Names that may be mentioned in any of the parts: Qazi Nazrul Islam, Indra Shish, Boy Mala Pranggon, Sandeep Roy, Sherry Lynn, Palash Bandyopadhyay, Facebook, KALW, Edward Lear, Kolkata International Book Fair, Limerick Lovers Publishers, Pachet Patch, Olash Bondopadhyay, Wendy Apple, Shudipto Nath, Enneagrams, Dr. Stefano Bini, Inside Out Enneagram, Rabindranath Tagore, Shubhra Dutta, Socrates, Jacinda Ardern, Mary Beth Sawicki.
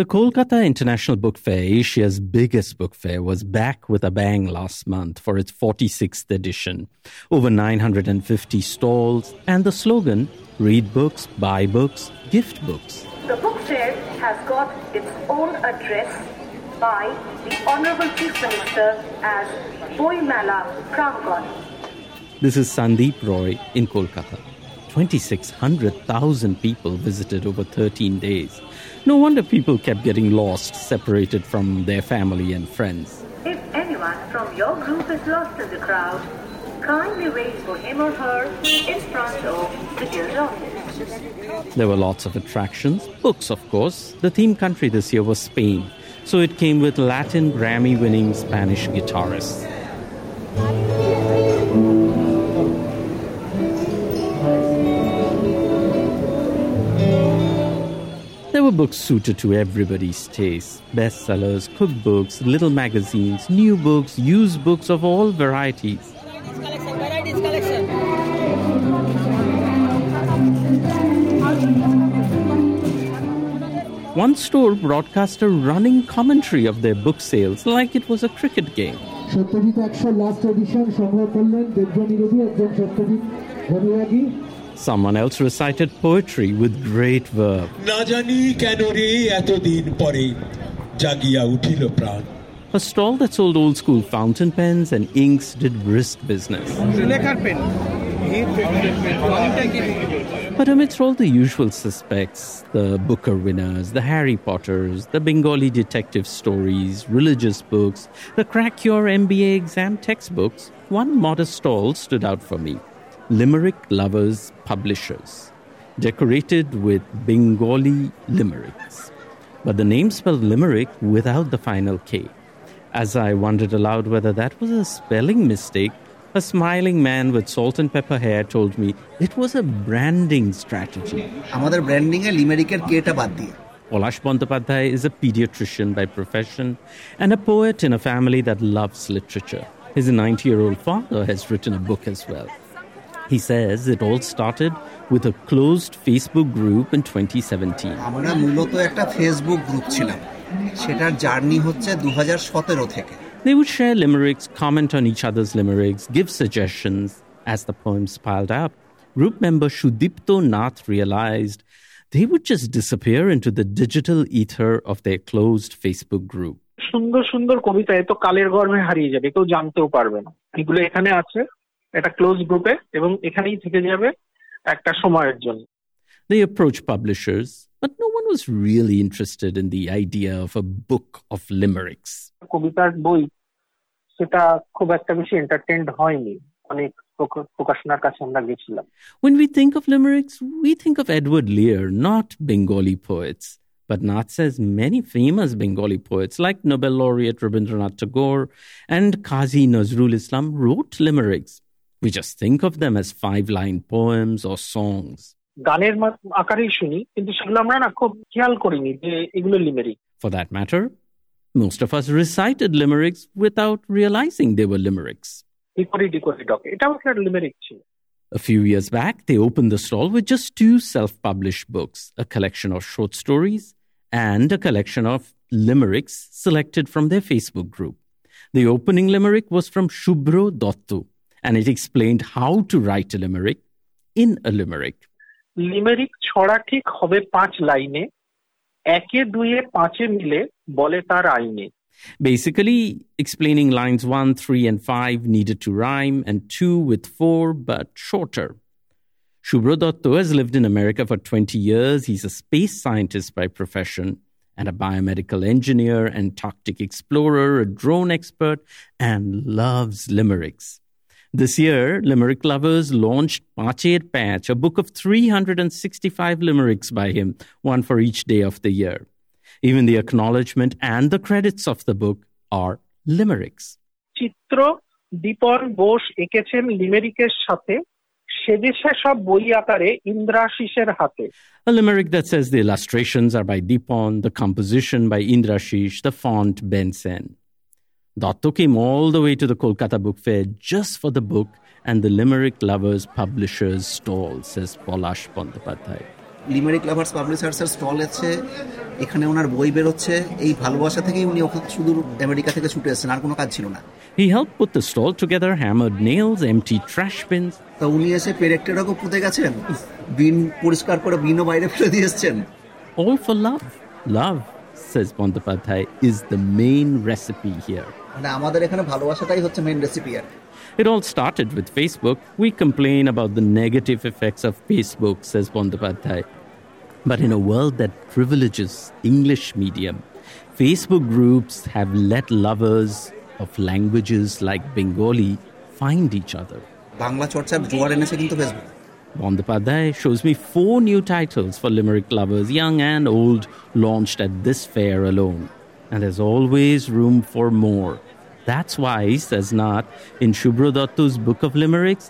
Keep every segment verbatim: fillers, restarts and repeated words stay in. The Kolkata International Book Fair, Asia's biggest book fair, was back with a bang last month for its forty-sixth edition. Over nine hundred fifty stalls and the slogan, read books, buy books, gift books. The book fair has got its own address by the Honourable Chief Minister as Boy Mala Pranggon. This is Sandeep Roy in Kolkata. two million six hundred thousand people visited over thirteen days. No wonder people kept getting lost, separated from their family and friends. If anyone from your group is lost in the crowd, kindly wait for him or her in front of the guild office. There were lots of attractions, books of course. The theme country this year was Spain, so it came with Latin Grammy-winning Spanish guitarists. Books suited to everybody's taste. Bestsellers, cookbooks, little magazines, new books, used books of all varieties. Collection, varieties collection. One store broadcast a running commentary of their book sales like it was a cricket game. Someone else recited poetry with great verve. A stall that sold old-school fountain pens and inks did wrist business. But amidst all the usual suspects, the Booker winners, the Harry Potters, the Bengali detective stories, religious books, the Crack Your M B A exam textbooks, one modest stall stood out for me. Limerick Lovers Publishers, decorated with Bengali limericks. But the name spelled limerick without the final K. As I wondered aloud whether that was a spelling mistake, a smiling man with salt and pepper hair told me it was a branding strategy. Our branding is limerick K ta bad diye. Olash Bondopadhyay is a pediatrician by profession and a poet in a family that loves literature. His ninety-year-old father has written a book as well. He says it all started with a closed Facebook group in twenty seventeen. আমরা মূলত একটা Facebook group ছিলাম। সেটার journey হচ্ছে twenty seventeen থেকে। They would share limericks, comment on each other's limericks, give suggestions. As the poems piled up, group member Shudipto Nath realized they would just disappear into the digital ether of their closed Facebook group. সুন্দর সুন্দর কবিতা এত কালের গর্ভে হারিয়ে যাবে, কেউ জানতেও পারবে না। এগুলো এখানে আছে। একটা ক্লোজ গ্রুপে এবং এখানেই থেকে যাবে একটা সময়ের জন্য। They approached publishers, but no one was really interested in the idea of a book of limericks. কবিতার বই সেটা খুব একটা বেশি এন্টারটেইনড হয়নি। অনেক প্রকাশনার কাছে আমরা গেছিলাম। When we think of limericks, we think of Edward Lear, not Bengali poets. But Nath says many famous Bengali poets like Nobel laureate Rabindranath Tagore and Qazi Nazrul Islam wrote limericks. We just think of them as five-line poems or songs. For that matter, most of us recited limericks without realizing they were limericks. A few years back, they opened the stall with just two self-published books, a collection of short stories and a collection of limericks selected from their Facebook group. The opening limerick was from Shubhra Dutta, and it explained how to write a limerick in a limerick. Limerick chhora thik hobe panch line, eke duye panche mile bole tar aine. Basically, explaining lines one, three and five needed to rhyme and two with four, but shorter. Shubhra Dutta has lived in America for twenty years. He's a space scientist by profession and a biomedical engineer, Antarctic explorer, a drone expert, and loves limericks. This year, Limerick Lovers launched Pachet Patch, a book of three hundred sixty-five limericks by him, one for each day of the year. Even the acknowledgement and the credits of the book are limericks. Chitro Dipon Bosh Ekechen Limerikesh Shate Shedesha Shab Boi Akare Indra Shisher Hate. A limerick that says the illustrations are by Dipon, the composition by Indra Shish, the font Ben Sen. Dotto came all the way to the Kolkata Book Fair just for the book and the Limerick Lovers Publishers stall, says Palash Bandyopadhyay. Limerick Lovers Publishers stall is এখানে ওনার বই বেরোচ্ছে, এই ভালোবাসা থেকেই উনি সুদূর America থেকে ছুটে এসেছেন, আর কোনো কাজ ছিল না। He helped put the stall together, hammered nails, empty trash bins. তা উনি এসে পেরেকটাকে পুঁতে গেছেন, বিন পরিষ্কার করে বিনও বাইরে ফেলে দিয়ে এসেছেন। All for love. Love, says Bondopadhyay, is the main recipe here. মানে আমাদের এখানে ভালোবাসাটাই হচ্ছে মেইন রেসিপি আর। It all started with Facebook. We complain about the negative effects of Facebook, says Bondopadhyay. But in a world that privileges English medium, Facebook groups have let lovers of languages like Bengali find each other. Bondopadhyay shows me four new titles for Limerick lovers, young and old, launched at this fair alone. And there's always room for more. That's why, says Nath, in Shubhra Dutta's Book of Limericks,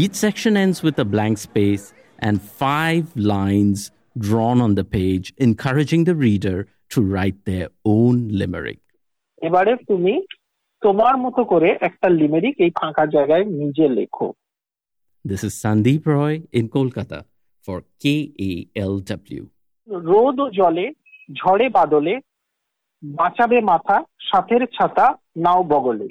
each section ends with a blank space and five lines drawn on the page, encouraging the reader to write their own limerick. এবারে তুমি তোমার মতো করে একটা limerick এই ফাঁকা জায়গায় নিজে লেখো। This is Sandeep Roy in Kolkata for K A L W. রোদ ও জলে ঝড়ে বাদলে বাঁচাবে মাথা সাথের ছাতা নাও বগলে।